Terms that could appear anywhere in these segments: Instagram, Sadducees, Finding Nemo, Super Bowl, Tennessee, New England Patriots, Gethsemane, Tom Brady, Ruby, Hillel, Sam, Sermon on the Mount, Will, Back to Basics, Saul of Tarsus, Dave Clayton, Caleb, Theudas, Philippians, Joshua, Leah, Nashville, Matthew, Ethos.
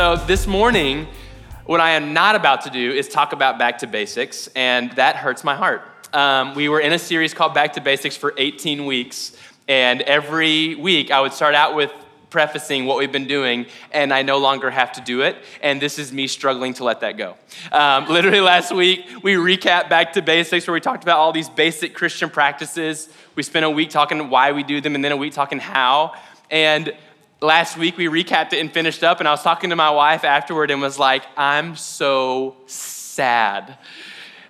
so this morning, what I am not about to do is talk about Back to Basics, and that hurts my heart. We were in a series called Back to Basics for 18 weeks, and every week I would start out with prefacing what we've been doing, and I no longer have to do it, and this is me struggling to let that go. Literally last week, we recapped Back to Basics, where we talked about all these basic Christian practices. We spent a week talking why we do them, and then a week talking how, and last week, we recapped it and finished up, and I was talking to my wife afterward and was like, I'm so sad,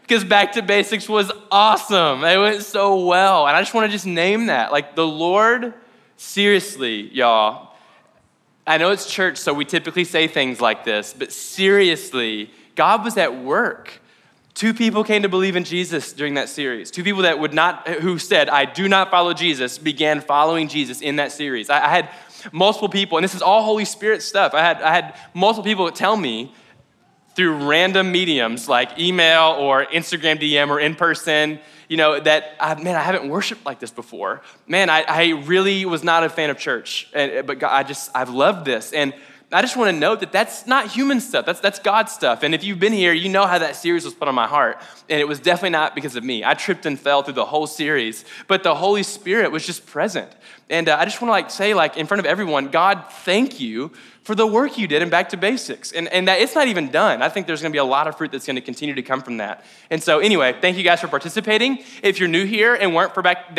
because Back to Basics was awesome. It went so well, and I just want to name that. Like, the Lord, seriously, y'all, I know it's church, so we typically say things like this, but seriously, God was at work. Two people came to believe in Jesus during that series. Two people that who said, I do not follow Jesus, began following Jesus in that series. I had multiple people, and this is all Holy Spirit stuff. I had multiple people tell me through random mediums like email or Instagram DM or in person, that, I haven't worshiped like this before. I really was not a fan of church, but God, I've loved this. And I just want to note that that's not human stuff. That's God's stuff. And if you've been here, you know how that series was put on my heart. And it was definitely not because of me. I tripped and fell through the whole series, but the Holy Spirit was just present. And I just want to say in front of everyone, God, thank you for the work you did in Back to Basics. And that it's not even done. I think there's going to be a lot of fruit that's going to continue to come from that. And so anyway, thank you guys for participating. If you're new here and weren't for Back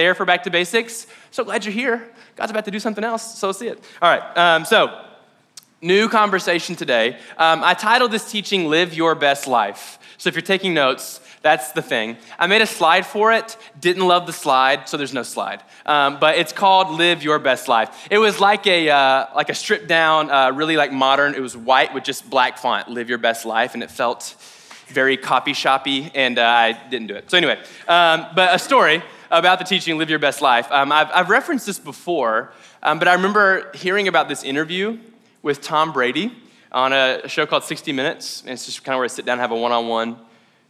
to Basics, so glad you're here. God's about to do something else, so let's see it. All right, new conversation today. I titled this teaching, Live Your Best Life. So if you're taking notes, that's the thing. I made a slide for it, didn't love the slide, so there's no slide. But it's called Live Your Best Life. It was like a stripped down, really modern. It was white with just black font, Live Your Best Life, and it felt very copy shoppy, and I didn't do it. So anyway, but a story about the teaching, Live Your Best Life. I've referenced this before, but I remember hearing about this interview with Tom Brady on a show called 60 Minutes. And it's just kind of where I sit down and have a one-on-one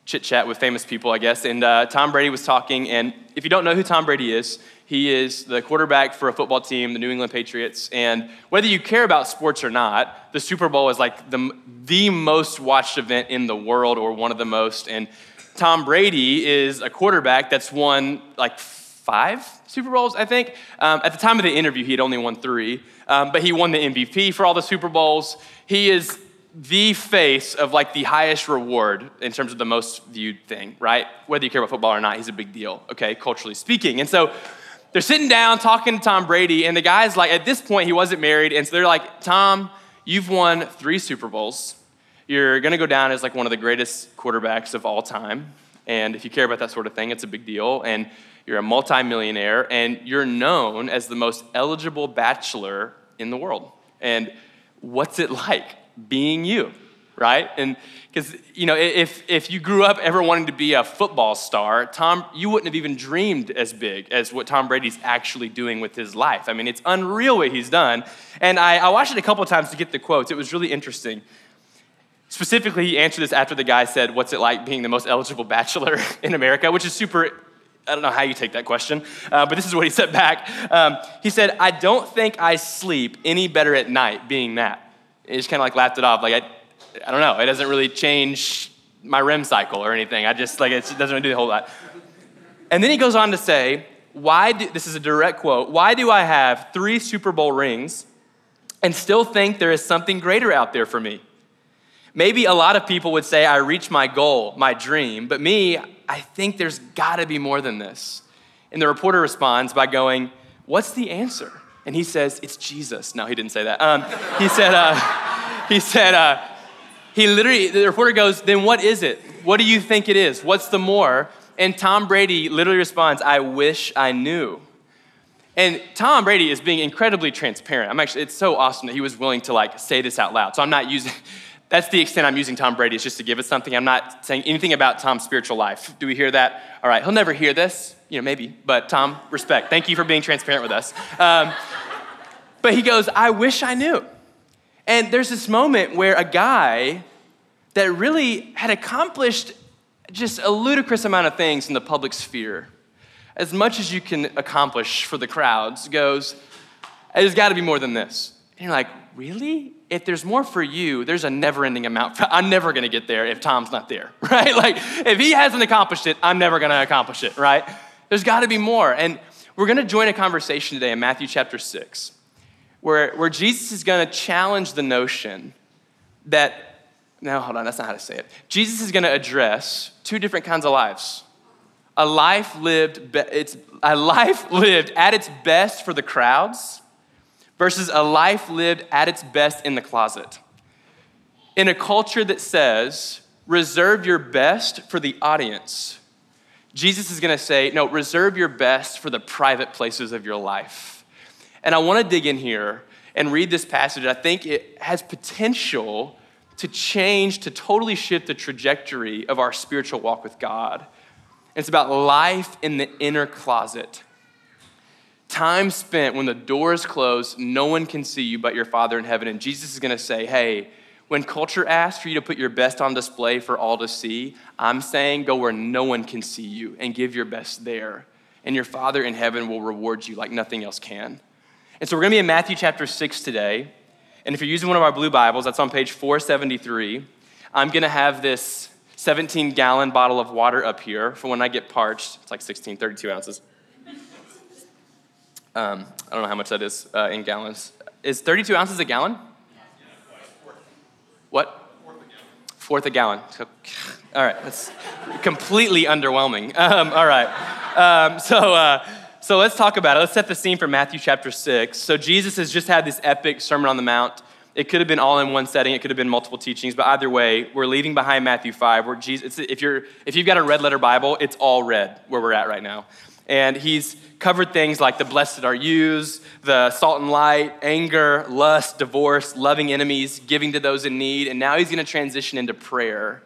chit-chat with famous people, I guess. And Tom Brady was talking, and if you don't know who Tom Brady is, he is the quarterback for a football team, the New England Patriots. And whether you care about sports or not, the Super Bowl is the most watched event in the world, or one of the most. And Tom Brady is a quarterback that's won 5 Super Bowls, I think. At the time of the interview, he had only won 3, but he won the MVP for all the Super Bowls. He is the face of the highest reward in terms of the most viewed thing, right? Whether you care about football or not, he's a big deal, okay, culturally speaking. And so they're sitting down talking to Tom Brady, and the guy's at this point, he wasn't married, and so they're like, Tom, you've won 3 Super Bowls. You're gonna go down as one of the greatest quarterbacks of all time. And if you care about that sort of thing, it's a big deal. And you're a multimillionaire, and you're known as the most eligible bachelor in the world. And what's it like being you, right? And because, if you grew up ever wanting to be a football star, you wouldn't have even dreamed as big as what Tom Brady's actually doing with his life. I mean, it's unreal what he's done. And I watched it a couple of times to get the quotes. It was really interesting. Specifically, he answered this after the guy said, what's it like being the most eligible bachelor in America, which is super, I don't know how you take that question, but this is what he said back. He said, I don't think I sleep any better at night being that. He just kind of laughed it off. I don't know. It doesn't really change my REM cycle or anything. I just, it doesn't really do a whole lot. And then he goes on to say, this is a direct quote, why do I have 3 Super Bowl rings and still think there is something greater out there for me? Maybe a lot of people would say I reached my goal, my dream, but me, I think there's gotta be more than this. And the reporter responds by going, what's the answer? And he says, it's Jesus. No, he didn't say that. The reporter goes, then what is it? What do you think it is? What's the more? And Tom Brady literally responds, I wish I knew. And Tom Brady is being incredibly transparent. It's so awesome that he was willing to say this out loud. So I'm not using, that's the extent I'm using Tom Brady, is just to give it something. I'm not saying anything about Tom's spiritual life. Do we hear that? All right, he'll never hear this, maybe, but Tom, respect. Thank you for being transparent with us. But he goes, I wish I knew. And there's this moment where a guy that really had accomplished just a ludicrous amount of things in the public sphere, as much as you can accomplish for the crowds, goes, there's gotta be more than this. And you're like, really? If there's more for you, there's a never-ending amount. I'm never going to get there if Tom's not there, right? Like, if he hasn't accomplished it, I'm never going to accomplish it, right? There's got to be more. And we're going to join a conversation today in Matthew chapter 6, where Jesus is going to challenge the notion that, no, hold on, that's not how to say it. Jesus is going to address two different kinds of lives. A life lived at its best for the crowds versus a life lived at its best in the closet. In a culture that says, reserve your best for the audience, Jesus is gonna say, no, reserve your best for the private places of your life. And I wanna dig in here and read this passage. I think it has potential to change, to totally shift the trajectory of our spiritual walk with God. It's about life in the inner closet. Time spent when the door is closed, no one can see you but your Father in heaven. And Jesus is going to say, hey, when culture asks for you to put your best on display for all to see, I'm saying go where no one can see you and give your best there. And your Father in heaven will reward you like nothing else can. And so we're going to be in Matthew chapter 6 today. And if you're using one of our blue Bibles, that's on page 473. I'm going to have this 17-gallon bottle of water up here for when I get parched. It's like 16, 32 ounces. I don't know how much that is in gallons. Is 32 ounces a gallon? What? Fourth a gallon. All right, that's completely underwhelming. All right, so let's talk about it. Let's set the scene for Matthew chapter 6. So Jesus has just had this epic Sermon on the Mount. It could have been all in one setting. It could have been multiple teachings. But either way, we're leaving behind Matthew 5. Where Jesus, if you've got a red letter Bible, it's all red where we're at right now. And he's covered things like the blessed are yous, the salt and light, anger, lust, divorce, loving enemies, giving to those in need. And now he's going to transition into prayer.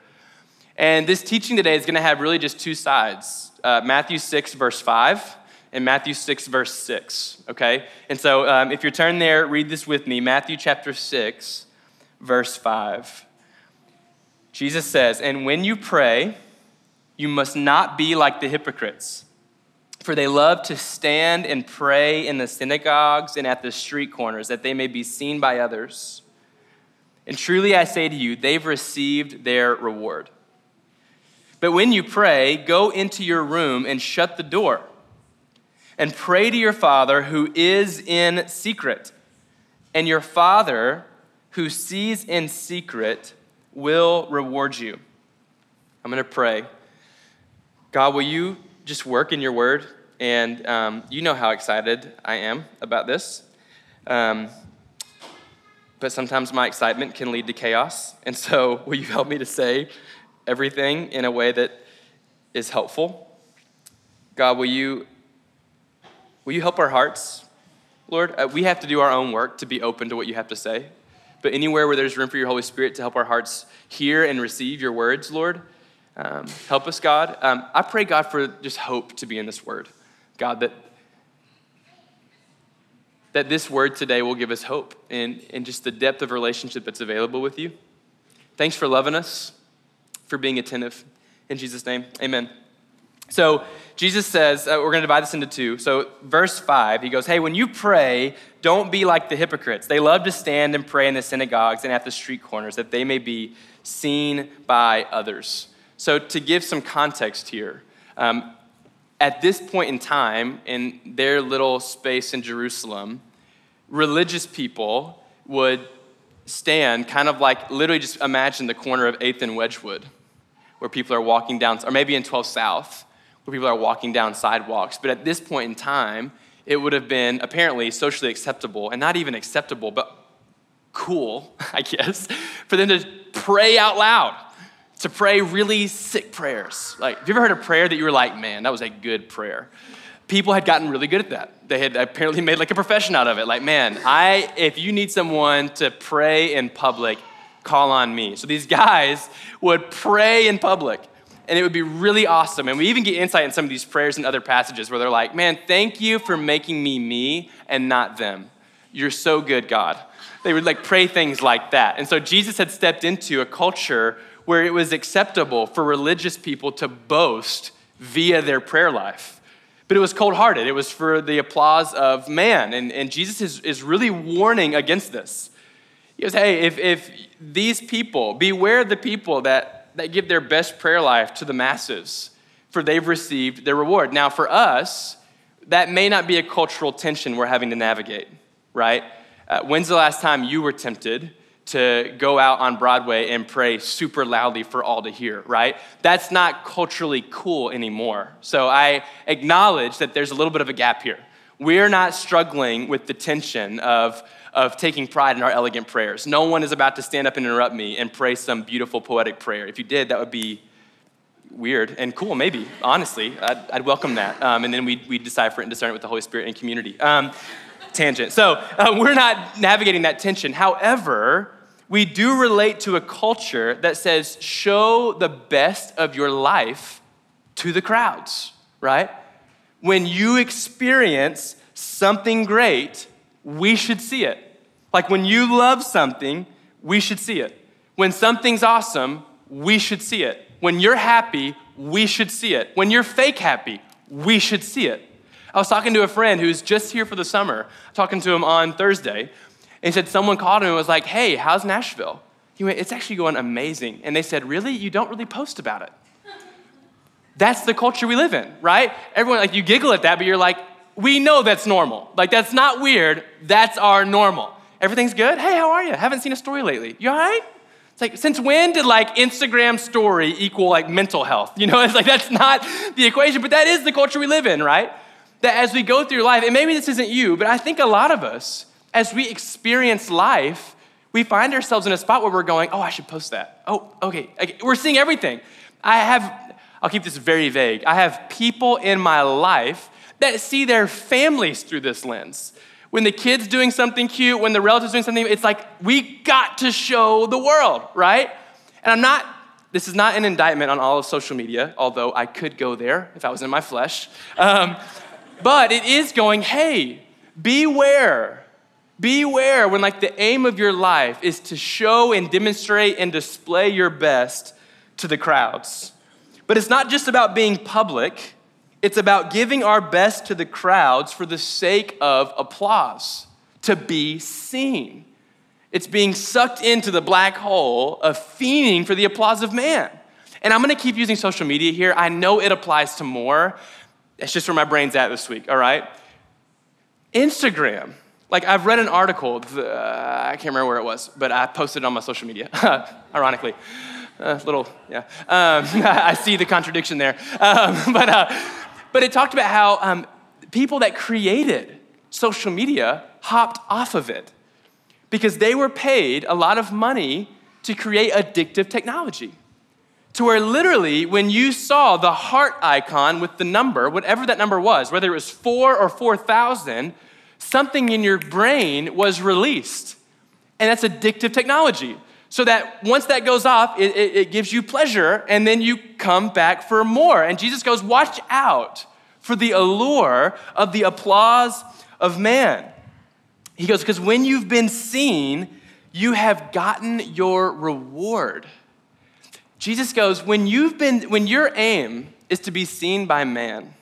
And this teaching today is going to have really just two sides. Matthew 6, verse 5 and Matthew 6, verse 6, okay? And so if you turn there, read this with me. Matthew chapter 6, verse 5. Jesus says, and when you pray, you must not be like the hypocrites, for they love to stand and pray in the synagogues and at the street corners, that they may be seen by others. And truly I say to you, they've received their reward. But when you pray, go into your room and shut the door, and pray to your Father who is in secret. And your Father who sees in secret will reward you. I'm going to pray. God, will you just work in your word, and you know how excited I am about this. But sometimes my excitement can lead to chaos, and so will you help me to say everything in a way that is helpful? God, will you help our hearts, Lord? We have to do our own work to be open to what you have to say, but anywhere where there's room for your Holy Spirit to help our hearts hear and receive your words, Lord, help us, God. I pray, God, for just hope to be in this word. God, that this word today will give us hope in just the depth of relationship that's available with you. Thanks for loving us, for being attentive. In Jesus' name, amen. So Jesus says, we're going to divide this into two. So verse 5, he goes, hey, when you pray, don't be like the hypocrites. They love to stand and pray in the synagogues and at the street corners, that they may be seen by others. So to give some context here, at this point in time, in their little space in Jerusalem, religious people would stand kind of like, literally just imagine the corner of 8th and Wedgwood, where people are walking down, or maybe in 12th South, where people are walking down sidewalks. But at this point in time, it would have been apparently socially acceptable, and not even acceptable, but cool, I guess, for them to pray out loud. To pray really sick prayers. Like, have you ever heard a prayer that you were like, man, that was a good prayer? People had gotten really good at that. They had apparently made like a profession out of it. Like, man, if you need someone to pray in public, call on me. So these guys would pray in public, and it would be really awesome. And we even get insight in some of these prayers and other passages where they're like, man, thank you for making me and not them. You're so good, God. They would like pray things like that. And so Jesus had stepped into a culture where it was acceptable for religious people to boast via their prayer life. But it was cold-hearted. It was for the applause of man. And Jesus is really warning against this. He goes, hey, if these people, beware the people that give their best prayer life to the masses, for they've received their reward. Now, for us, that may not be a cultural tension we're having to navigate, right? When's the last time you were tempted to go out on Broadway and pray super loudly for all to hear, right? That's not culturally cool anymore. So I acknowledge that there's a little bit of a gap here. We're not struggling with the tension of taking pride in our elegant prayers. No one is about to stand up and interrupt me and pray some beautiful poetic prayer. If you did, that would be weird and cool, maybe, honestly. I'd welcome that. And then we'd decipher it and discern it with the Holy Spirit and community. Tangent. So we're not navigating that tension. However, we do relate to a culture that says, show the best of your life to the crowds, right? When you experience something great, we should see it. Like when you love something, we should see it. When something's awesome, we should see it. When you're happy, we should see it. When you're fake happy, we should see it. I was talking to a friend who's just here for the summer, talking to him on Thursday, and he said someone called him and was like, hey, how's Nashville? He went, it's actually going amazing. And they said, really? You don't really post about it. That's the culture we live in, right? Everyone, like, you giggle at that, but you're like, we know that's normal. Like, that's not weird. That's our normal. Everything's good? Hey, how are you? Haven't seen a story lately. You all right? It's like, since when did, like, Instagram story equal, like, mental health? You know, it's like, that's not the equation, but that is the culture we live in, right? That as we go through life, and maybe this isn't you, but I think a lot of us, as we experience life, we find ourselves in a spot where we're going, oh, I should post that. Oh, okay. We're seeing everything. I'll keep this very vague. I have people in my life that see their families through this lens. When the kid's doing something cute, when the relative's doing something, it's like, we got to show the world, right? And this is not an indictment on all of social media, although I could go there if I was in my flesh. But it is going, hey, beware. Beware when, like, the aim of your life is to show and demonstrate and display your best to the crowds. But it's not just about being public. It's about giving our best to the crowds for the sake of applause, to be seen. It's being sucked into the black hole of fiending for the applause of man. And I'm going to keep using social media here. I know it applies to more. It's just where my brain's at this week, all right? Instagram. Like, I've read an article. I can't remember where it was, but I posted it on my social media, ironically. I see the contradiction there. But it talked about how people that created social media hopped off of it because they were paid a lot of money to create addictive technology, to where literally when you saw the heart icon with the number, whatever that number was, whether it was 4 or 4,000, something in your brain was released. And that's addictive technology. So that once that goes off, it gives you pleasure, and then you come back for more. And Jesus goes, watch out for the allure of the applause of man. He goes, because when you've been seen, you have gotten your reward. Jesus goes, when your aim is to be seen by man,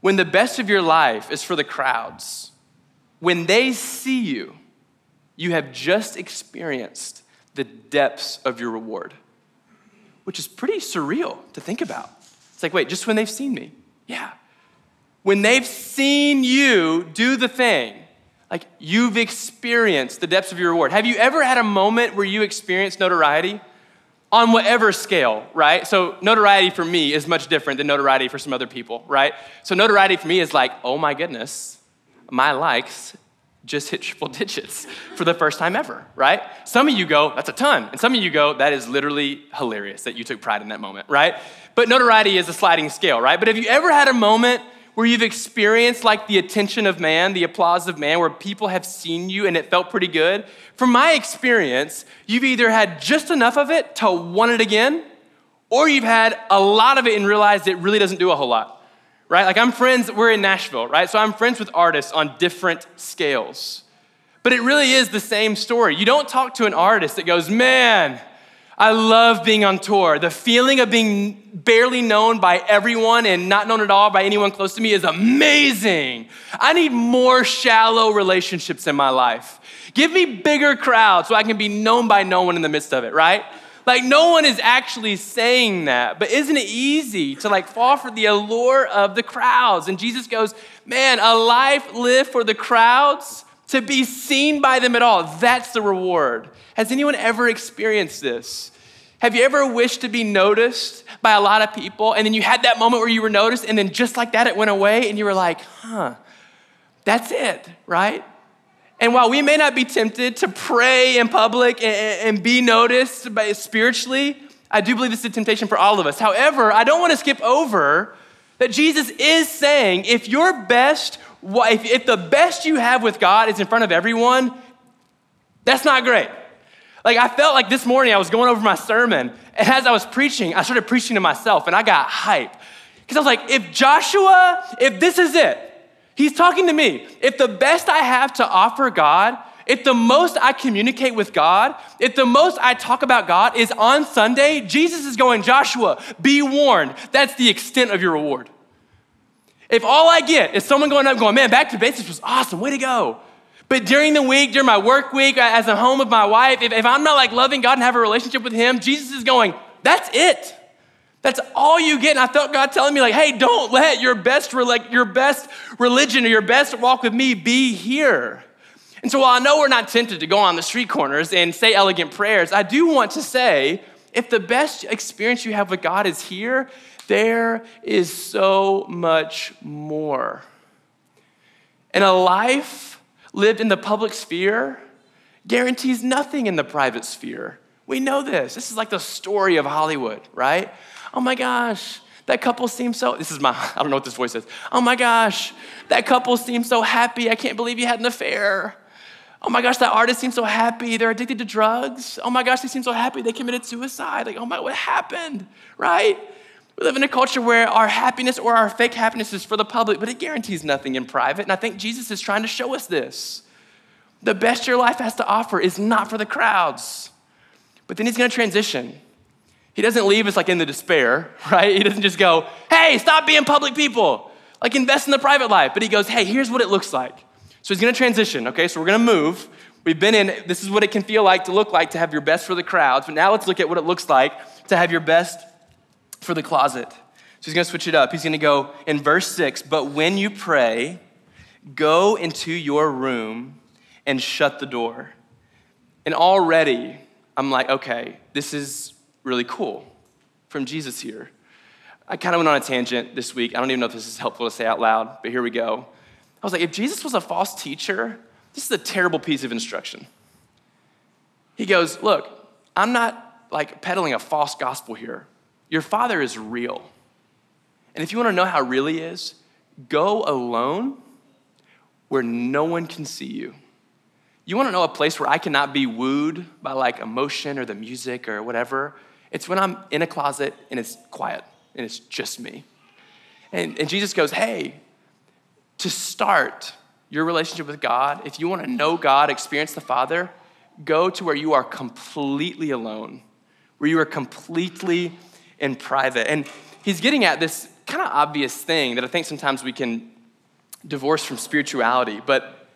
when the best of your life is for the crowds, when they see you, you have just experienced the depths of your reward, which is pretty surreal to think about. It's like, wait, just when they've seen me? Yeah. When they've seen you do the thing, like, you've experienced the depths of your reward. Have you ever had a moment where you experienced notoriety? On whatever scale, right? So notoriety for me is much different than notoriety for some other people, right? So notoriety for me is like, oh my goodness, my likes just hit triple digits for the first time ever, right? Some of you go, that's a ton. And some of you go, that is literally hilarious that you took pride in that moment, right? But notoriety is a sliding scale, right? But have you ever had a moment where you've experienced, like, the attention of man, the applause of man, where people have seen you and it felt pretty good? From my experience, you've either had just enough of it to want it again, or you've had a lot of it and realized it really doesn't do a whole lot, right? Like, we're in Nashville, right? So I'm friends with artists on different scales, but it really is the same story. You don't talk to an artist that goes, man, I love being on tour. The feeling of being barely known by everyone and not known at all by anyone close to me is amazing. I need more shallow relationships in my life. Give me bigger crowds so I can be known by no one in the midst of it, right? Like, no one is actually saying that, but isn't it easy to fall for the allure of the crowds? And Jesus goes, man, a life lived for the crowds, to be seen by them at all, that's the reward. Has anyone ever experienced this? Have you ever wished to be noticed by a lot of people, and then you had that moment where you were noticed, and then just like that, it went away, and you were like, huh, that's it, right? And while we may not be tempted to pray in public and be noticed spiritually, I do believe this is a temptation for all of us. However, I don't want to skip over that Jesus is saying, if your best, if the best you have with God is in front of everyone, that's not great. I felt like this morning I was going over my sermon, and as I was preaching, I started preaching to myself, and I got hype. Because I was like, if this is it, he's talking to me. If the best I have to offer God, if the most I communicate with God, if the most I talk about God is on Sunday, Jesus is going, Joshua, be warned. That's the extent of your reward. If all I get is someone going up going, man, Back to Basics was awesome, way to go. But during the week, during my work week, as I'm home with my wife, if I'm not loving God and have a relationship with him, Jesus is going, that's it. That's all you get. And I felt God telling me hey, don't let your best religion or your best walk with me be here. And so while I know we're not tempted to go on the street corners and say elegant prayers, I do want to say, if the best experience you have with God is here, there is so much more. And a life lived in the public sphere guarantees nothing in the private sphere. We know this. This is the story of Hollywood, right? Oh my gosh, that couple seems so, I don't know what this voice is. Oh my gosh, that couple seems so happy. I can't believe you had an affair. Oh my gosh, that artist seems so happy. They're addicted to drugs. Oh my gosh, they seem so happy. They committed suicide. Oh my, what happened, right? We live in a culture where our happiness or our fake happiness is for the public, but it guarantees nothing in private. And I think Jesus is trying to show us this. The best your life has to offer is not for the crowds. But then he's going to transition. He doesn't leave us in the despair, right? He doesn't just go, hey, stop being public people. Invest in the private life. But he goes, hey, here's what it looks like. So he's going to transition, okay? So we're going to move. We've been in, this is what it can feel like to look like to have your best for the crowds. But now let's look at what it looks like to have your best for the closet. So he's going to switch it up. He's going to go in verse 6, but when you pray, go into your room and shut the door. And already I'm like, okay, this is really cool from Jesus here. I kind of went on a tangent this week. I don't even know if this is helpful to say out loud, but here we go. I was like, if Jesus was a false teacher, this is a terrible piece of instruction. He goes, look, I'm not peddling a false gospel here. Your Father is real. And if you want to know how real he is, go alone where no one can see you. You want to know a place where I cannot be wooed by emotion or the music or whatever? It's when I'm in a closet and it's quiet and it's just me. And Jesus goes, hey, to start your relationship with God, if you want to know God, experience the Father, go to where you are completely alone, where you are completely in private. And he's getting at this kind of obvious thing that I think sometimes we can divorce from spirituality, but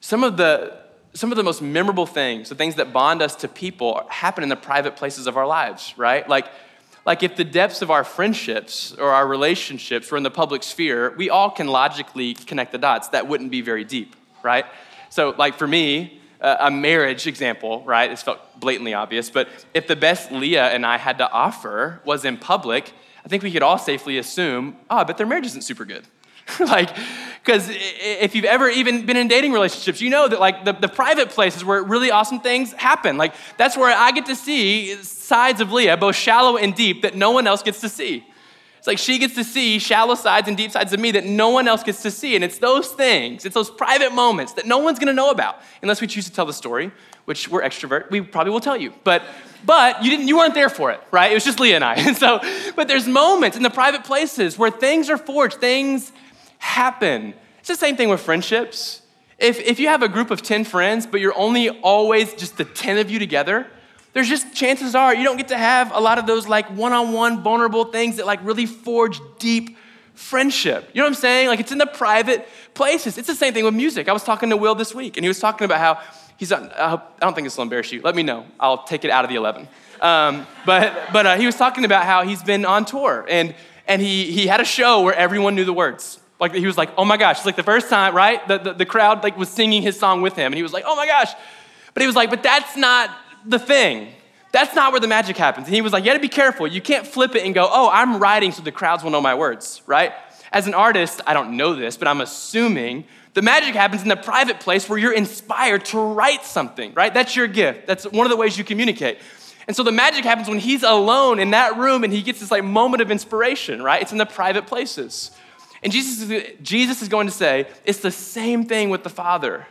some of the most memorable things, the things that bond us to people, happen in the private places of our lives, right? Like if the depths of our friendships or our relationships were in the public sphere, we all can logically connect the dots. That wouldn't be very deep, right? So for me, a marriage example, right? It's felt blatantly obvious, but if the best Leah and I had to offer was in public, I think we could all safely assume, oh, I bet their marriage isn't super good. Because if you've ever even been in dating relationships, you know that the private places where really awesome things happen. That's where I get to see sides of Leah, both shallow and deep, that no one else gets to see. It's she gets to see shallow sides and deep sides of me that no one else gets to see. And it's those things, it's those private moments that no one's going to know about unless we choose to tell the story, which we're extrovert. We probably will tell you, but you weren't there for it, right? It was just Leah and I. And so, but there's moments in the private places where things are forged, things happen. It's the same thing with friendships. If you have a group of 10 friends, but you're only always just the 10 of you together, there's just chances are you don't get to have a lot of those like one-on-one vulnerable things that like really forge deep friendship. You know what I'm saying? Like it's in the private places. It's the same thing with music. I was talking to Will this week and he was talking about how he's on, I don't think this will embarrass you. Let me know. I'll take it out of the 11. He was talking about how he's been on tour and he had a show where everyone knew the words. Like he was like, oh my gosh. It's like the first time, right? The crowd like was singing his song with him and he was like, oh my gosh. But he was like, but that's not the thing. That's not where the magic happens. And he was like, you gotta be careful. You can't flip it and go, oh, I'm writing so the crowds will know my words, right? As an artist, I don't know this, but I'm assuming the magic happens in the private place where you're inspired to write something, right? That's your gift. That's one of the ways you communicate. And so the magic happens when he's alone in that room and he gets this like moment of inspiration, right? It's in the private places. And Jesus is going to say, it's the same thing with the Father.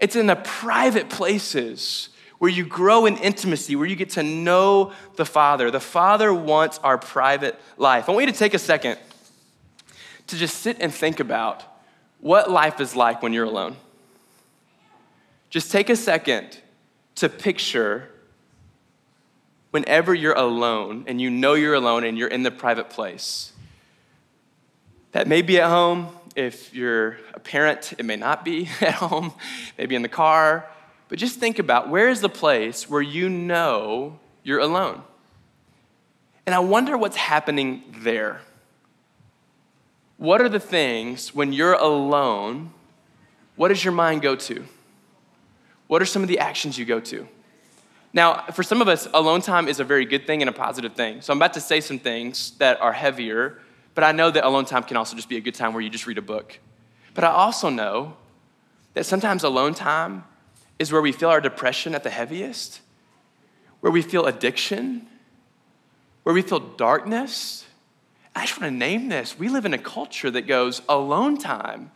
It's in the private places where you grow in intimacy, where you get to know the Father. The Father wants our private life. I want you to take a second to just sit and think about what life is like when you're alone. Just take a second to picture whenever you're alone and you know you're alone and you're in the private place. That may be at home. If you're a parent, it may not be at home, maybe in the car. But just think about, where is the place where you know you're alone? And I wonder what's happening there. What are the things when you're alone, what does your mind go to? What are some of the actions you go to? Now, for some of us, alone time is a very good thing and a positive thing. So I'm about to say some things that are heavier, but I know that alone time can also just be a good time where you just read a book. But I also know that sometimes alone time is where we feel our depression at the heaviest, where we feel addiction, where we feel darkness. I just want to name this. We live in a culture that goes, alone time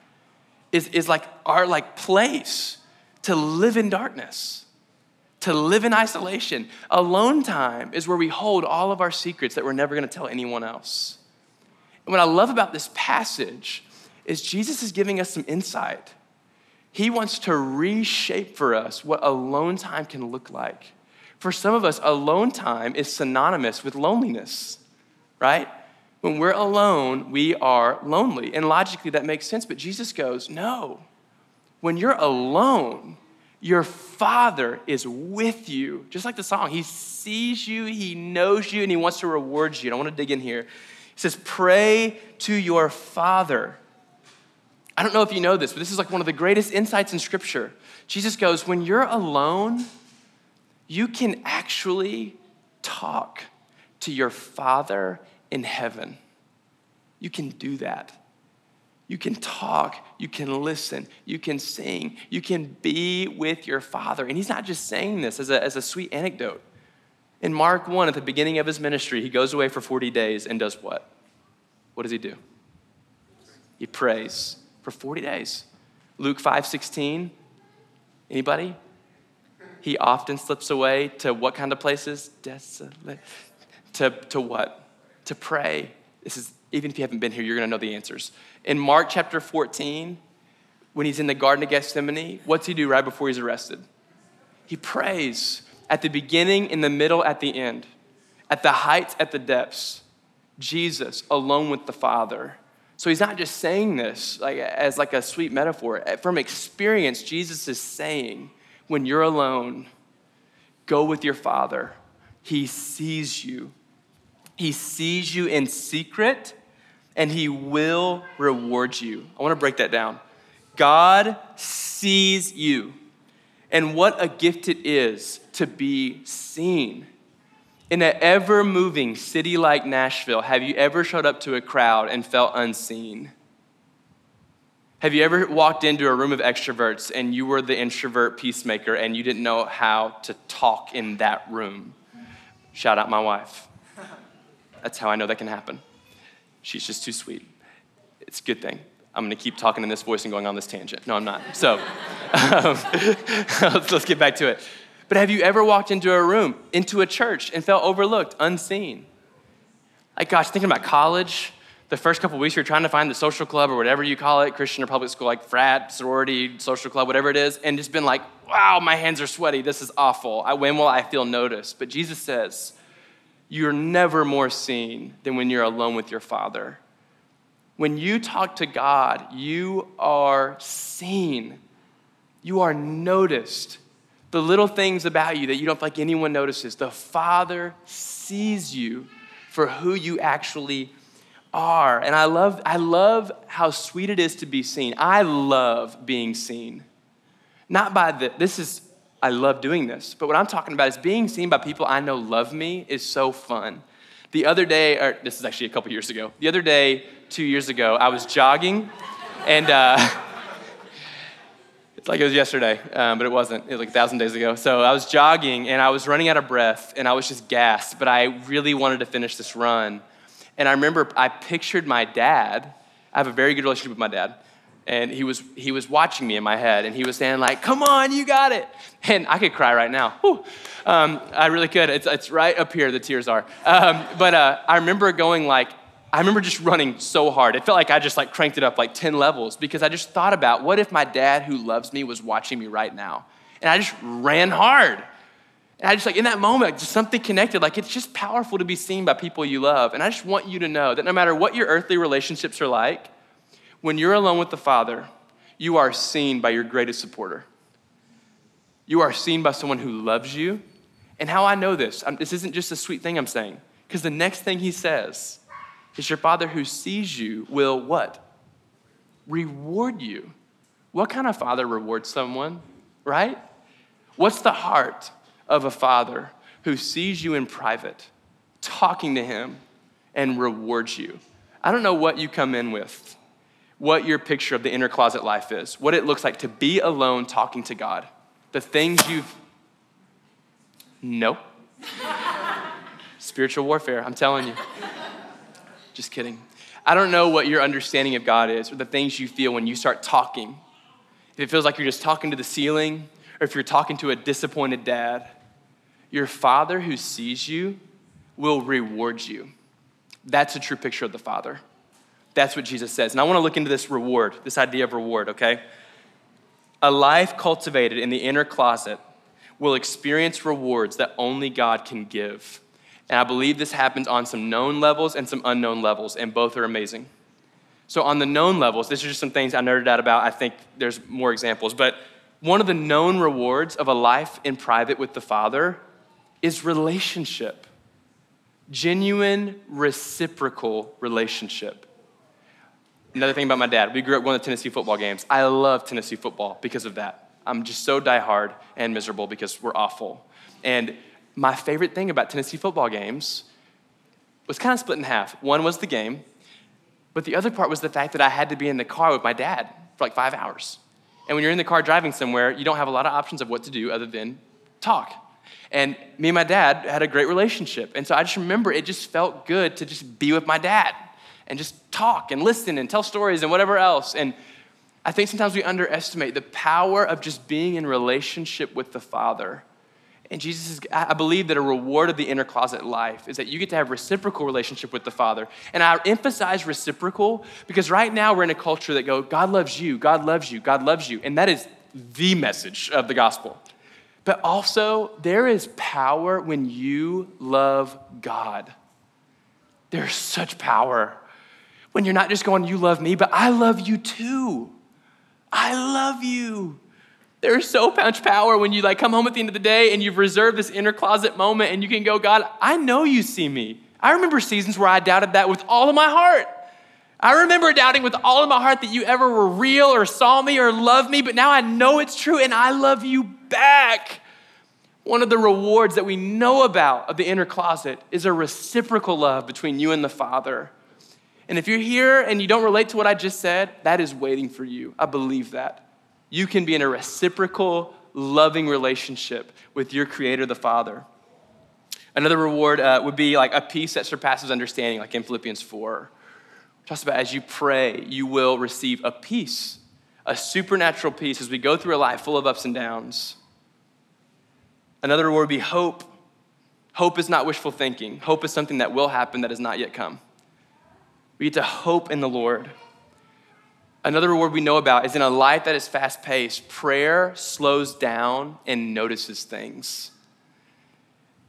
is like our like place to live in darkness. To live in isolation. Alone time is where we hold all of our secrets that we're never gonna tell anyone else. And what I love about this passage is Jesus is giving us some insight. He wants to reshape for us what alone time can look like. For some of us, alone time is synonymous with loneliness, right? When we're alone, we are lonely. And logically, that makes sense, but Jesus goes, no, when you're alone, your Father is with you. Just like the song, he sees you, he knows you, and he wants to reward you. And I want to dig in here. He says, pray to your Father. I don't know if you know this, but this is like one of the greatest insights in Scripture. Jesus goes, when you're alone, you can actually talk to your Father in heaven. You can do that. You can talk, you can listen, you can sing, you can be with your Father. And he's not just saying this as a sweet anecdote. In Mark 1, at the beginning of his ministry, he goes away for 40 days and does what? What does he do? He prays for 40 days. Luke 5:16, anybody? He often slips away to what kind of places? Desolate. To what? To pray. This is, even if you haven't been here, you're gonna know the answers. In Mark chapter 14, when he's in the Garden of Gethsemane, what's he do right before he's arrested? He prays at the beginning, in the middle, at the end, at the heights, at the depths, Jesus alone with the Father. So he's not just saying this like as like a sweet metaphor. From experience, Jesus is saying, when you're alone, go with your Father. He sees you. He sees you in secret, and he will reward you. I want to break that down. God sees you. And what a gift it is to be seen. In an ever-moving city like Nashville, have you ever showed up to a crowd and felt unseen? Have you ever walked into a room of extroverts and you were the introvert peacemaker and you didn't know how to talk in that room? Shout out my wife. That's how I know that can happen. She's just too sweet. It's a good thing. I'm gonna keep talking in this voice and going on this tangent. No, I'm not. So let's get back to it. But have you ever walked into a room, into a church, and felt overlooked, unseen? Like, gosh, thinking about college, the first couple of weeks, you're trying to find the social club or whatever you call it, Christian or public school, like frat, sorority, social club, whatever it is, and just been like, wow, my hands are sweaty. This is awful. When will I feel noticed? But Jesus says, you're never more seen than when you're alone with your Father. When you talk to God, you are seen. You are noticed. The little things about you that you don't feel like anyone notices, the Father sees you for who you actually are. And I love how sweet it is to be seen. I love being seen. Not by I love doing this, but what I'm talking about is being seen by people I know love me is so fun. The other day, or this is actually a couple years ago. The other day, 2 years ago, I was jogging and it's like it was yesterday, but it wasn't. It was like 1,000 days ago. So I was jogging and I was running out of breath and I was just gassed, but I really wanted to finish this run. And I remember I pictured my dad. I have a very good relationship with my dad. And he was watching me in my head and he was saying like, come on, you got it. And I could cry right now. I really could. It's right up here, the tears are. But I remember going like, I remember just running so hard. It felt like I just like cranked it up like 10 levels because I just thought about what if my dad who loves me was watching me right now? And I just ran hard. And I just like in that moment, just something connected, like it's just powerful to be seen by people you love. And I just want you to know that no matter what your earthly relationships are like, when you're alone with the Father, you are seen by your greatest supporter. You are seen by someone who loves you. And how I know this, this isn't just a sweet thing I'm saying, because the next thing he says is your Father who sees you will what? Reward you. What kind of father rewards someone, right? What's the heart of a father who sees you in private, talking to him, and rewards you? I don't know what you come in with, what your picture of the inner closet life is, what it looks like to be alone talking to God, the things you've, no. Spiritual warfare, I'm telling you. Just kidding. I don't know what your understanding of God is or the things you feel when you start talking. If it feels like you're just talking to the ceiling, or if you're talking to a disappointed dad, your Father who sees you will reward you. That's a true picture of the Father. That's what Jesus says. And I want to look into this reward, this idea of reward, okay? A life cultivated in the inner closet will experience rewards that only God can give. And I believe this happens on some known levels and some unknown levels, and both are amazing. So on the known levels, this is just some things I nerded out about. I think there's more examples, but one of the known rewards of a life in private with the Father is relationship, genuine, reciprocal relationship. Another thing about my dad, we grew up going to Tennessee football games. I love Tennessee football because of that. I'm just so diehard and miserable because we're awful. And my favorite thing about Tennessee football games was kind of split in half. One was the game, but the other part was the fact that I had to be in the car with my dad for like 5 hours. And when you're in the car driving somewhere, you don't have a lot of options of what to do other than talk. And me and my dad had a great relationship. And so I just remember it just felt good to just be with my dad and just talk and listen and tell stories and whatever else. And I think sometimes we underestimate the power of just being in relationship with the Father. And I believe that a reward of the inner closet life is that you get to have reciprocal relationship with the Father. And I emphasize reciprocal because right now we're in a culture that goes, God loves you, God loves you, God loves you. And that is the message of the gospel. But also there is power when you love God. There's such power when you're not just going, you love me, but I love you too. I love you. There's so much power when you like come home at the end of the day and you've reserved this inner closet moment and you can go, God, I know you see me. I remember seasons where I doubted that with all of my heart. I remember doubting with all of my heart that you ever were real or saw me or loved me, but now I know it's true and I love you back. One of the rewards that we know about of the inner closet is a reciprocal love between you and the Father. And if you're here and you don't relate to what I just said, that is waiting for you. I believe that. You can be in a reciprocal, loving relationship with your Creator, the Father. Another reward would be like a peace that surpasses understanding, like in Philippians 4. It talks about as you pray, you will receive a peace, a supernatural peace as we go through a life full of ups and downs. Another reward would be hope. Hope is not wishful thinking. Hope is something that will happen that has not yet come. We get to hope in the Lord. Another reward we know about is in a life that is fast-paced, prayer slows down and notices things.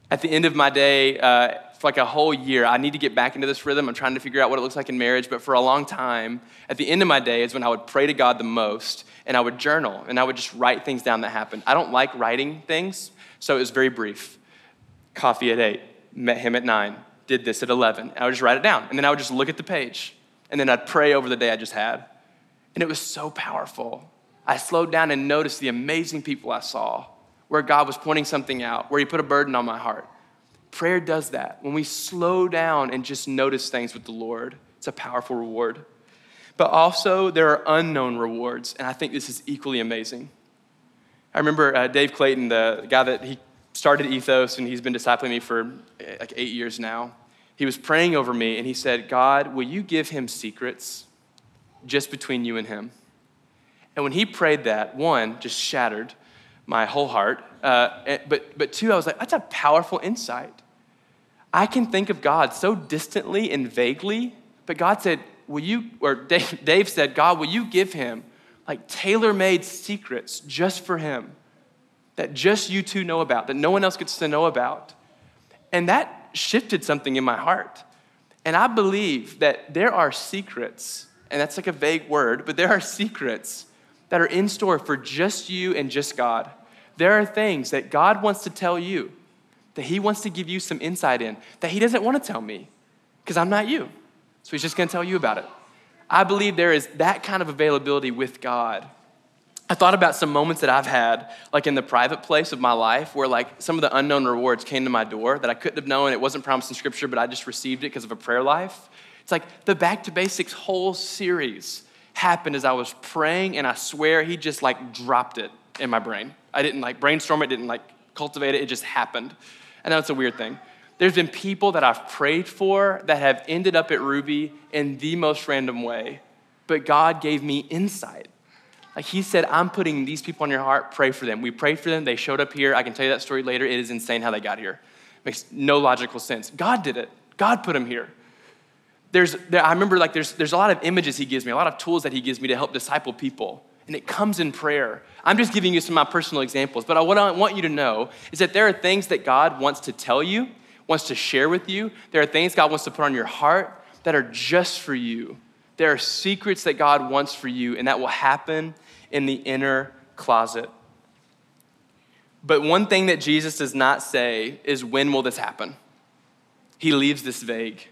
At the end of my day, for like a whole year, I need to get back into this rhythm. I'm trying to figure out what it looks like in marriage, but for a long time, at the end of my day is when I would pray to God the most, and I would journal, and I would just write things down that happened. I don't like writing things, so it was very brief. Coffee at 8, met him at 9, did this at 11. I would just write it down, and then I would just look at the page, and then I'd pray over the day I just had. And it was so powerful. I slowed down and noticed the amazing people I saw, where God was pointing something out, where he put a burden on my heart. Prayer does that. When we slow down and just notice things with the Lord, it's a powerful reward. But also, there are unknown rewards, and I think this is equally amazing. I remember Dave Clayton, the guy that he started Ethos, and he's been discipling me for like 8 years now. He was praying over me, and he said, God, will you give him secrets just between you and him? And when he prayed that, one, just shattered my whole heart. But two, I was like, that's a powerful insight. I can think of God so distantly and vaguely, but God said, will you, or Dave said, God, will you give him like tailor-made secrets just for him that just you two know about, that no one else gets to know about? And that shifted something in my heart. And I believe that there are secrets, and that's like a vague word, but there are secrets that are in store for just you and just God. There are things that God wants to tell you, that he wants to give you some insight in, that he doesn't want to tell me because I'm not you. So he's just going to tell you about it. I believe there is that kind of availability with God. I thought about some moments that I've had, like in the private place of my life, where like some of the unknown rewards came to my door that I couldn't have known. It wasn't promised in scripture, but I just received it because of a prayer life. It's like the Back to Basics whole series happened as I was praying, and I swear he just like dropped it in my brain. I didn't like brainstorm it, didn't like cultivate it, it just happened. I know it's a weird thing. There's been people that I've prayed for that have ended up at Ruby in the most random way, but God gave me insight. Like he said, I'm putting these people on your heart, pray for them. We prayed for them, they showed up here. I can tell you that story later. It is insane how they got here. Makes no logical sense. God did it. God put them here. I remember like there's a lot of images he gives me, a lot of tools that he gives me to help disciple people, and it comes in prayer. I'm just giving you some of my personal examples, but what I want you to know is that there are things that God wants to tell you, wants to share with you. There are things God wants to put on your heart that are just for you. There are secrets that God wants for you, and that will happen in the inner closet. But one thing that Jesus does not say is, when will this happen? He leaves this vague.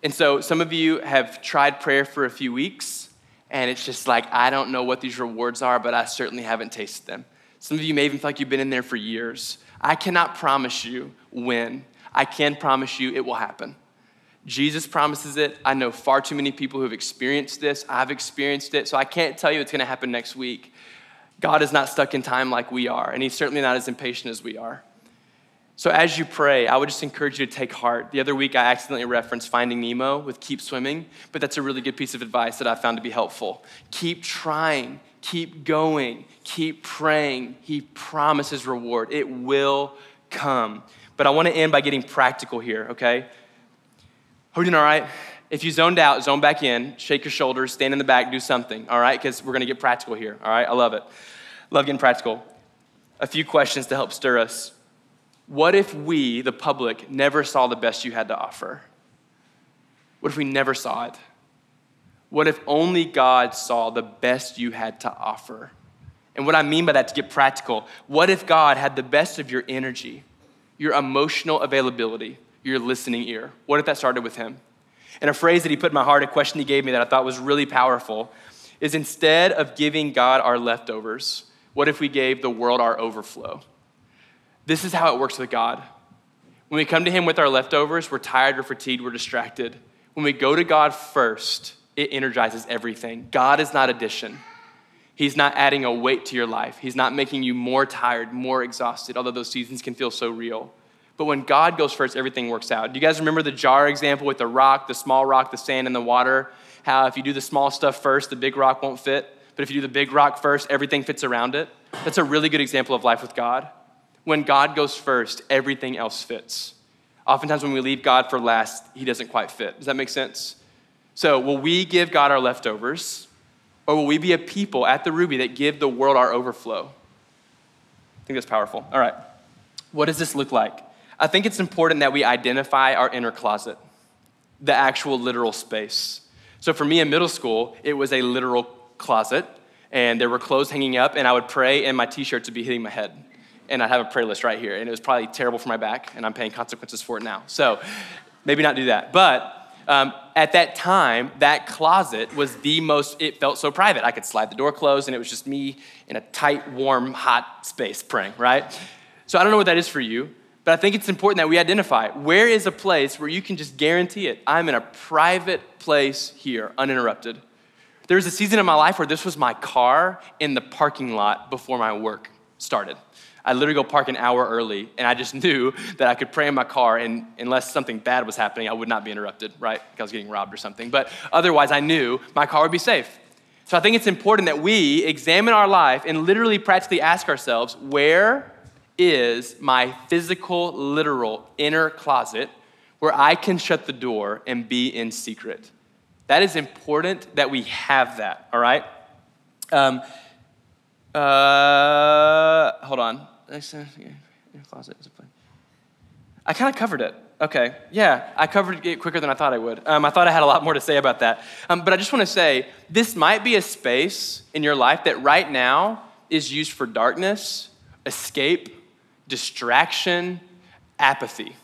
And so some of you have tried prayer for a few weeks, and it's just like, I don't know what these rewards are, but I certainly haven't tasted them. Some of you may even feel like you've been in there for years. I cannot promise you when. I can promise you it will happen. Jesus promises it. I know far too many people who have experienced this. I've experienced it, so I can't tell you it's going to happen next week. God is not stuck in time like we are, and he's certainly not as impatient as we are. So as you pray, I would just encourage you to take heart. The other week, I accidentally referenced Finding Nemo with keep swimming, but that's a really good piece of advice that I found to be helpful. Keep trying, keep going, keep praying. He promises reward. It will come. But I want to end by getting practical here, okay? Are we doing all right? If you zoned out, zone back in, shake your shoulders, stand in the back, do something, all right? Because we're going to get practical here, all right? I love it. Love getting practical. A few questions to help stir us. What if we, the public, never saw the best you had to offer? What if we never saw it? What if only God saw the best you had to offer? And what I mean by that, to get practical, what if God had the best of your energy, your emotional availability, your listening ear? What if that started with him? And a phrase that he put in my heart, a question he gave me that I thought was really powerful, is instead of giving God our leftovers, what if we gave the world our overflow? This is how it works with God. When we come to him with our leftovers, we're tired, we're fatigued, we're distracted. When we go to God first, it energizes everything. God is not addition. He's not adding a weight to your life. He's not making you more tired, more exhausted, although those seasons can feel so real. But when God goes first, everything works out. Do you guys remember the jar example with the rock, the small rock, the sand, and the water? How if you do the small stuff first, the big rock won't fit. But if you do the big rock first, everything fits around it. That's a really good example of life with God. When God goes first, everything else fits. Oftentimes when we leave God for last, he doesn't quite fit. Does that make sense? So will we give God our leftovers, or will we be a people at the Ruby that give the world our overflow? I think that's powerful. All right, what does this look like? I think it's important that we identify our inner closet, the actual literal space. So for me in middle school, it was a literal closet, and there were clothes hanging up, and I would pray, and my t-shirts would be hitting my head. And I'd have a prayer list right here, and it was probably terrible for my back, and I'm paying consequences for it now. So maybe not do that. But at that time, that closet was the most, it felt so private. I could slide the door closed, and it was just me in a tight, warm, hot space praying, right? So I don't know what that is for you, but I think it's important that we identify where is a place where you can just guarantee it. I'm in a private place here, uninterrupted. There was a season in my life where this was my car in the parking lot before my work started. I literally go park an hour early, and I just knew that I could pray in my car, and unless something bad was happening, I would not be interrupted, right? Like I was getting robbed or something. But otherwise, I knew my car would be safe. So I think it's important that we examine our life and literally practically ask ourselves, where is my physical, literal inner closet where I can shut the door and be in secret? That is important that we have that, all right? Hold on. I kind of covered it. Okay, yeah, I covered it quicker than I thought I would. I thought I had a lot more to say about that. But I just want to say, this might be a space in your life that right now is used for darkness, escape, distraction, apathy.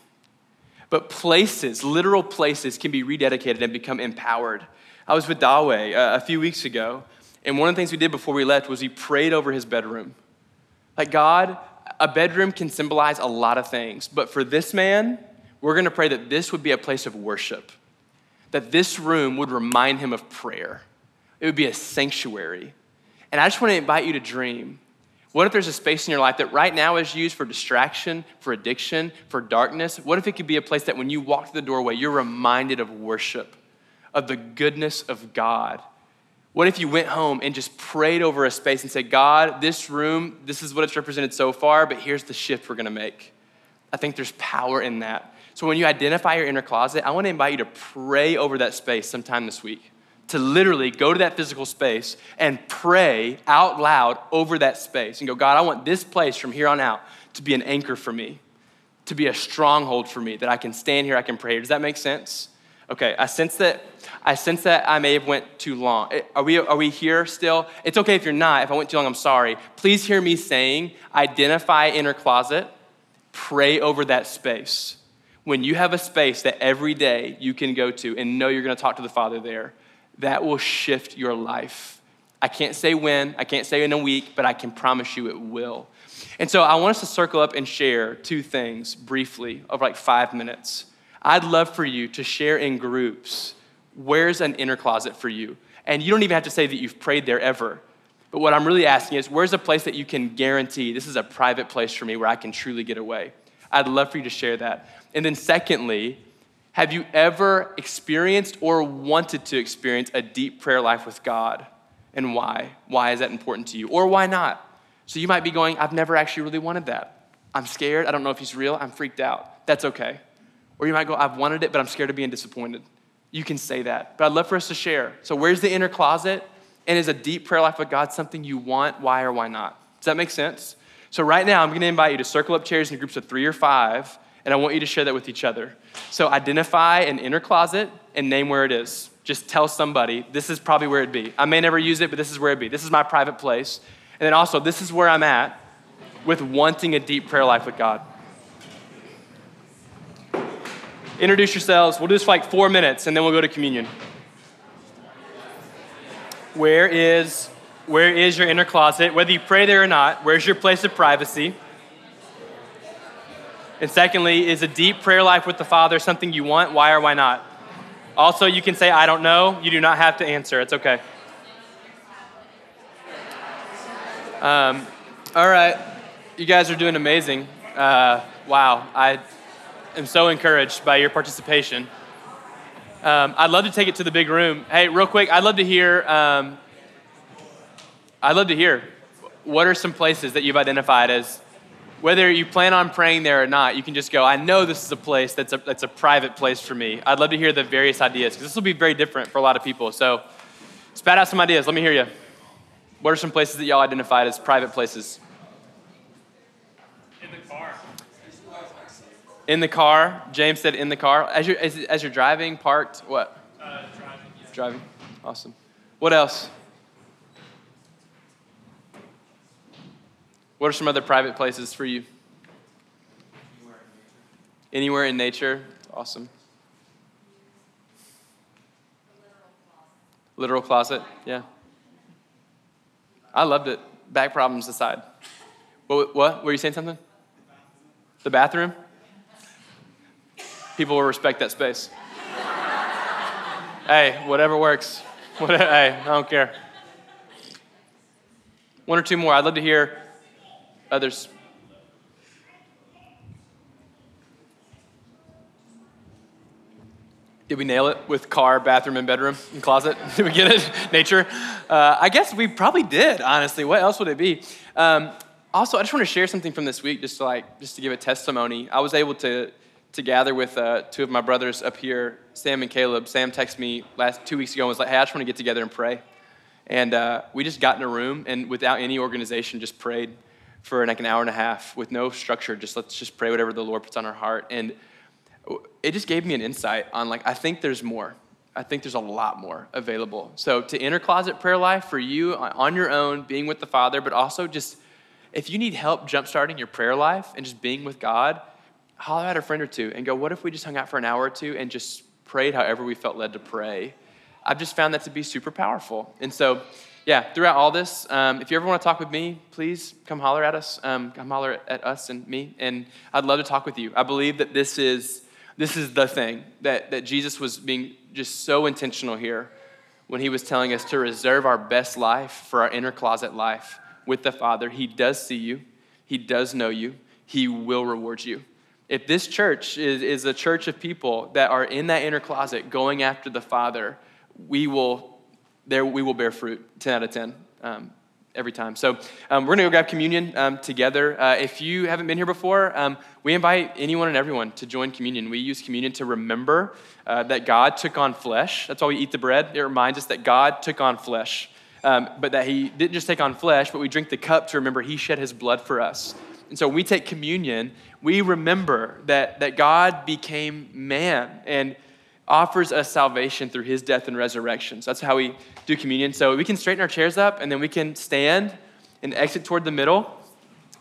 But places, literal places, can be rededicated and become empowered. I was with Dawe a few weeks ago, and one of the things we did before we left was we prayed over his bedroom. Like, God, a bedroom can symbolize a lot of things, but for this man, we're gonna pray that this would be a place of worship, that this room would remind him of prayer. It would be a sanctuary. And I just wanna invite you to dream. What if there's a space in your life that right now is used for distraction, for addiction, for darkness? What if it could be a place that when you walk through the doorway, you're reminded of worship, of the goodness of God? What if you went home and just prayed over a space and said, God, this room, this is what it's represented so far, but here's the shift we're gonna make. I think there's power in that. So when you identify your inner closet, I wanna invite you to pray over that space sometime this week, to literally go to that physical space and pray out loud over that space and go, God, I want this place from here on out to be an anchor for me, to be a stronghold for me, that I can stand here, I can pray here. Does that make sense? Okay, I sense that I may have went too long. Are we here still? It's okay if you're not. If I went too long, I'm sorry. Please hear me saying, identify inner closet, pray over that space. When you have a space that every day you can go to and know you're gonna talk to the Father there, that will shift your life. I can't say when, I can't say in a week, but I can promise you it will. And so I want us to circle up and share two things briefly over like 5 minutes. I'd love for you to share in groups, where's an inner closet for you? And you don't even have to say that you've prayed there ever. But what I'm really asking is, where's a place that you can guarantee this is a private place for me where I can truly get away? I'd love for you to share that. And then secondly, have you ever experienced or wanted to experience a deep prayer life with God? And why? Why is that important to you? Or why not? So you might be going, I've never actually really wanted that. I'm scared. I don't know if he's real. I'm freaked out. That's okay. Or you might go, I've wanted it, but I'm scared of being disappointed. You can say that, but I'd love for us to share. So where's the inner closet? And is a deep prayer life with God something you want? Why or why not? Does that make sense? So right now, I'm gonna invite you to circle up chairs in groups of 3 or 5, and I want you to share that with each other. So identify an inner closet and name where it is. Just tell somebody, this is probably where it'd be. I may never use it, but this is where it'd be. This is my private place. And then also, this is where I'm at with wanting a deep prayer life with God. Introduce yourselves. We'll do this for like 4 minutes, and then we'll go to communion. Where is your inner closet? Whether you pray there or not, where's your place of privacy? And secondly, is a deep prayer life with the Father something you want? Why or why not? Also, you can say, I don't know. You do not have to answer. It's okay. All right. You guys are doing amazing. Wow. I'm so encouraged by your participation. I'd love to take it to the big room. Hey, real quick, I'd love to hear what are some places that you've identified as Whether you plan on praying there or not, you can just go, I know this is a place that's a private place for me. I'd love to hear the various ideas, because this will be very different for a lot of people. So spat out some ideas. Let me hear you. What are some places that y'all identified as private places? In the car. In the car. James said in the car. As you're driving, parked, what? Driving. Yeah. Driving. Awesome. What else? What are some other private places for you? Anywhere in nature. Awesome. Literal closet. Yeah. I loved it. Back problems aside. What? Were you saying something? The bathroom? People will respect that space. Hey, whatever works. Hey, I don't care. One or two more. I'd love to hear others. Did we nail it with car, bathroom, and bedroom, and closet? Did we get it? Nature? I guess we probably did, honestly. What else would it be? Also, I just want to share something from this week, just to give a testimony. I was able to gather with two of my brothers up here, Sam and Caleb. Sam texted me 2 weeks ago and was like, hey, I just want to get together and pray. And we just got in a room and without any organization, just prayed for like an hour and a half with no structure, let's just pray whatever the Lord puts on our heart. And it just gave me an insight on I think there's more. I think there's a lot more available. So to enter closet prayer life for you on your own, being with the Father, but also just if you need help jumpstarting your prayer life and just being with God, holler at a friend or two and go, what if we just hung out for an hour or two and just prayed however we felt led to pray? I've just found that to be super powerful. And so yeah, throughout all this, if you ever want to talk with me, please come holler at us. Come holler at us and me, and I'd love to talk with you. I believe that this is the thing, that Jesus was being just so intentional here when he was telling us to reserve our best life for our inner closet life with the Father. He does see you. He does know you. He will reward you. If this church is a church of people that are in that inner closet going after the Father, we will bear fruit, 10 out of 10, every time. So we're gonna go grab communion together. If you haven't been here before, we invite anyone and everyone to join communion. We use communion to remember that God took on flesh. That's why we eat the bread. It reminds us that God took on flesh, but that he didn't just take on flesh, but we drink the cup to remember he shed his blood for us. And so when we take communion, we remember that God became man and offers us salvation through his death and resurrection. So that's how we do communion. So we can straighten our chairs up and then we can stand and exit toward the middle.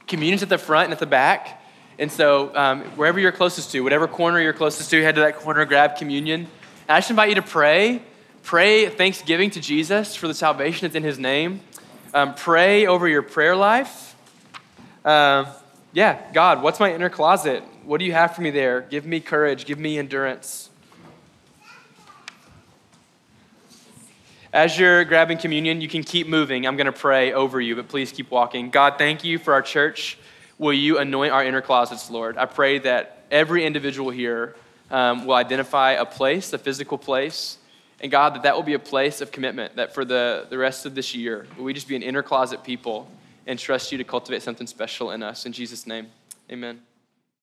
Communion's at the front and at the back. And so wherever you're closest to, whatever corner you're closest to, head to that corner, grab communion. And I just invite you to pray. Pray thanksgiving to Jesus for the salvation that's in his name. Pray over your prayer life. God, what's my inner closet? What do you have for me there? Give me courage. Give me endurance. As you're grabbing communion, you can keep moving. I'm going to pray over you, but please keep walking. God, thank you for our church. Will you anoint our inner closets, Lord? I pray that every individual here will identify a place, a physical place, and God, that will be a place of commitment, that for the rest of this year, will we just be an inner closet people and trust you to cultivate something special in us. In Jesus' name, amen.